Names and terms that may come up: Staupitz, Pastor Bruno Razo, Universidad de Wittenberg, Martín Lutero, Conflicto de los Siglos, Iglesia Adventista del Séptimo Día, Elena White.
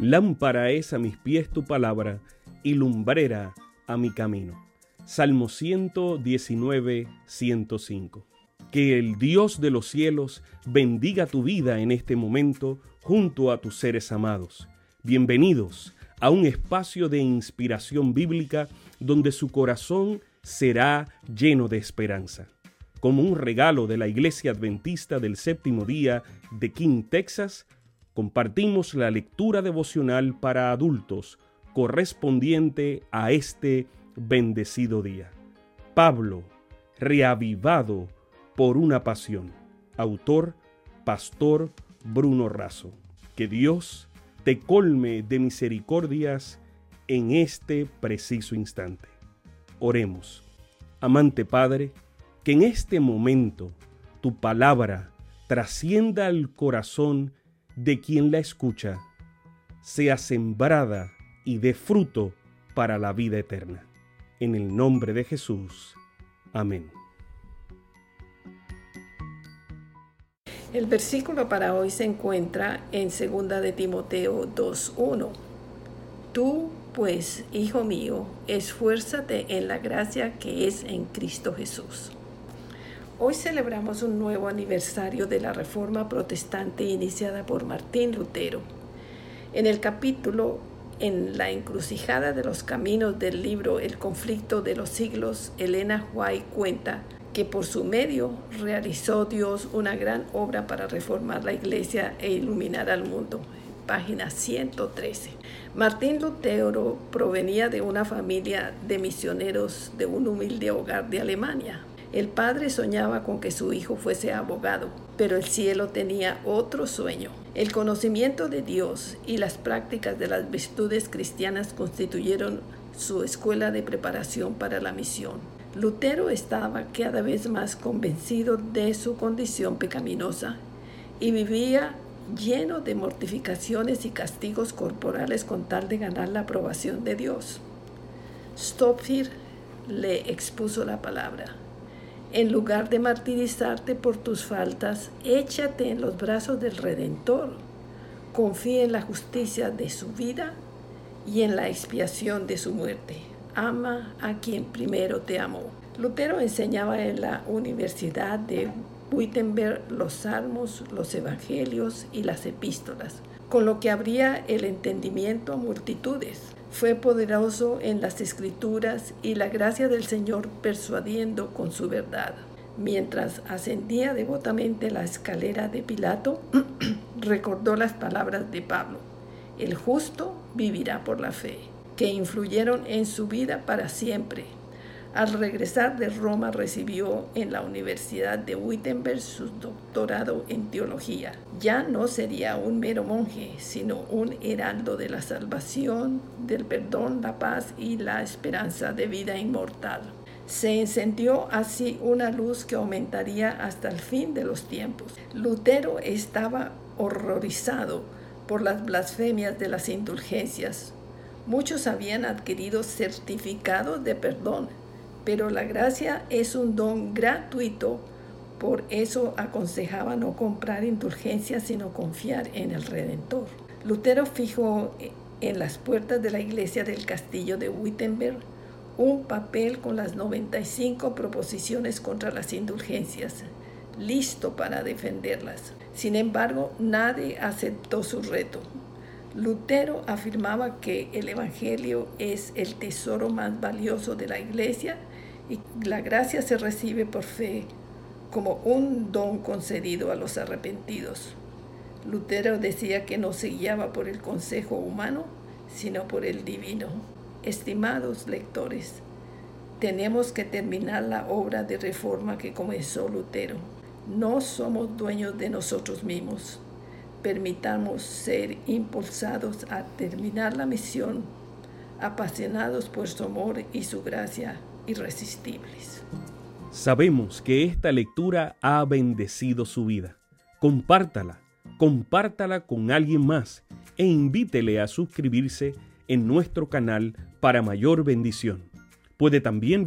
Lámpara es a mis pies tu palabra y lumbrera a mi camino. Salmo 119, 105. Que el Dios de los cielos bendiga tu vida en este momento junto a tus seres amados. Bienvenidos a un espacio de inspiración bíblica donde su corazón será lleno de esperanza. Como un regalo de la Iglesia Adventista del Séptimo Día de King, Texas, compartimos la lectura devocional para adultos correspondiente a este bendecido día. Pablo, reavivado por una pasión. Autor, Pastor Bruno Razo. Que Dios te colme de misericordias en este preciso instante. Oremos. Amante Padre, que en este momento tu palabra trascienda al corazón de quien la escucha, sea sembrada y dé fruto para la vida eterna. En el nombre de Jesús. Amén. El versículo para hoy se encuentra en 2 de Timoteo 2:1. Tú, pues, hijo mío, esfuérzate en la gracia que es en Cristo Jesús. Hoy celebramos un nuevo aniversario de la Reforma Protestante iniciada por Martín Lutero. En el capítulo En la encrucijada de los caminos del libro El Conflicto de los Siglos, Elena White cuenta que por su medio realizó Dios una gran obra para reformar la iglesia e iluminar al mundo. Página 113. Martín Lutero provenía de una familia de misioneros de un humilde hogar de Alemania. El padre soñaba con que su hijo fuese abogado, pero el cielo tenía otro sueño. El conocimiento de Dios y las prácticas de las virtudes cristianas constituyeron su escuela de preparación para la misión. Lutero estaba cada vez más convencido de su condición pecaminosa y vivía lleno de mortificaciones y castigos corporales con tal de ganar la aprobación de Dios. Staupitz le expuso la palabra. En lugar de martirizarte por tus faltas, échate en los brazos del Redentor. Confía en la justicia de su vida y en la expiación de su muerte. Ama a quien primero te amó. Lutero enseñaba en la Universidad de Wittenberg los salmos, los evangelios y las epístolas, con lo que abría el entendimiento a multitudes. Fue poderoso en las Escrituras y la gracia del Señor persuadiendo con su verdad. Mientras ascendía devotamente la escalera de Pilato, recordó las palabras de Pablo: el justo vivirá por la fe, que influyeron en su vida para siempre. Al regresar de Roma recibió en la Universidad de Wittenberg su doctorado en teología. Ya no sería un mero monje, sino un heraldo de la salvación, del perdón, la paz y la esperanza de vida inmortal. Se encendió así una luz que aumentaría hasta el fin de los tiempos. Lutero estaba horrorizado por las blasfemias de las indulgencias. Muchos habían adquirido certificados de perdón, pero la gracia es un don gratuito, por eso aconsejaba no comprar indulgencias, sino confiar en el Redentor. Lutero fijó en las puertas de la iglesia del castillo de Wittenberg un papel con las 95 proposiciones contra las indulgencias, listo para defenderlas. Sin embargo, nadie aceptó su reto. Lutero afirmaba que el Evangelio es el tesoro más valioso de la Iglesia y la gracia se recibe por fe como un don concedido a los arrepentidos. Lutero decía que no se guiaba por el consejo humano, sino por el divino. Estimados lectores, tenemos que terminar la obra de reforma que comenzó Lutero. No somos dueños de nosotros mismos. Permitamos ser impulsados a terminar la misión, apasionados por su amor y su gracia irresistibles. Sabemos que esta lectura ha bendecido su vida. Compártala con alguien más e invítele a suscribirse en nuestro canal para mayor bendición. Puede también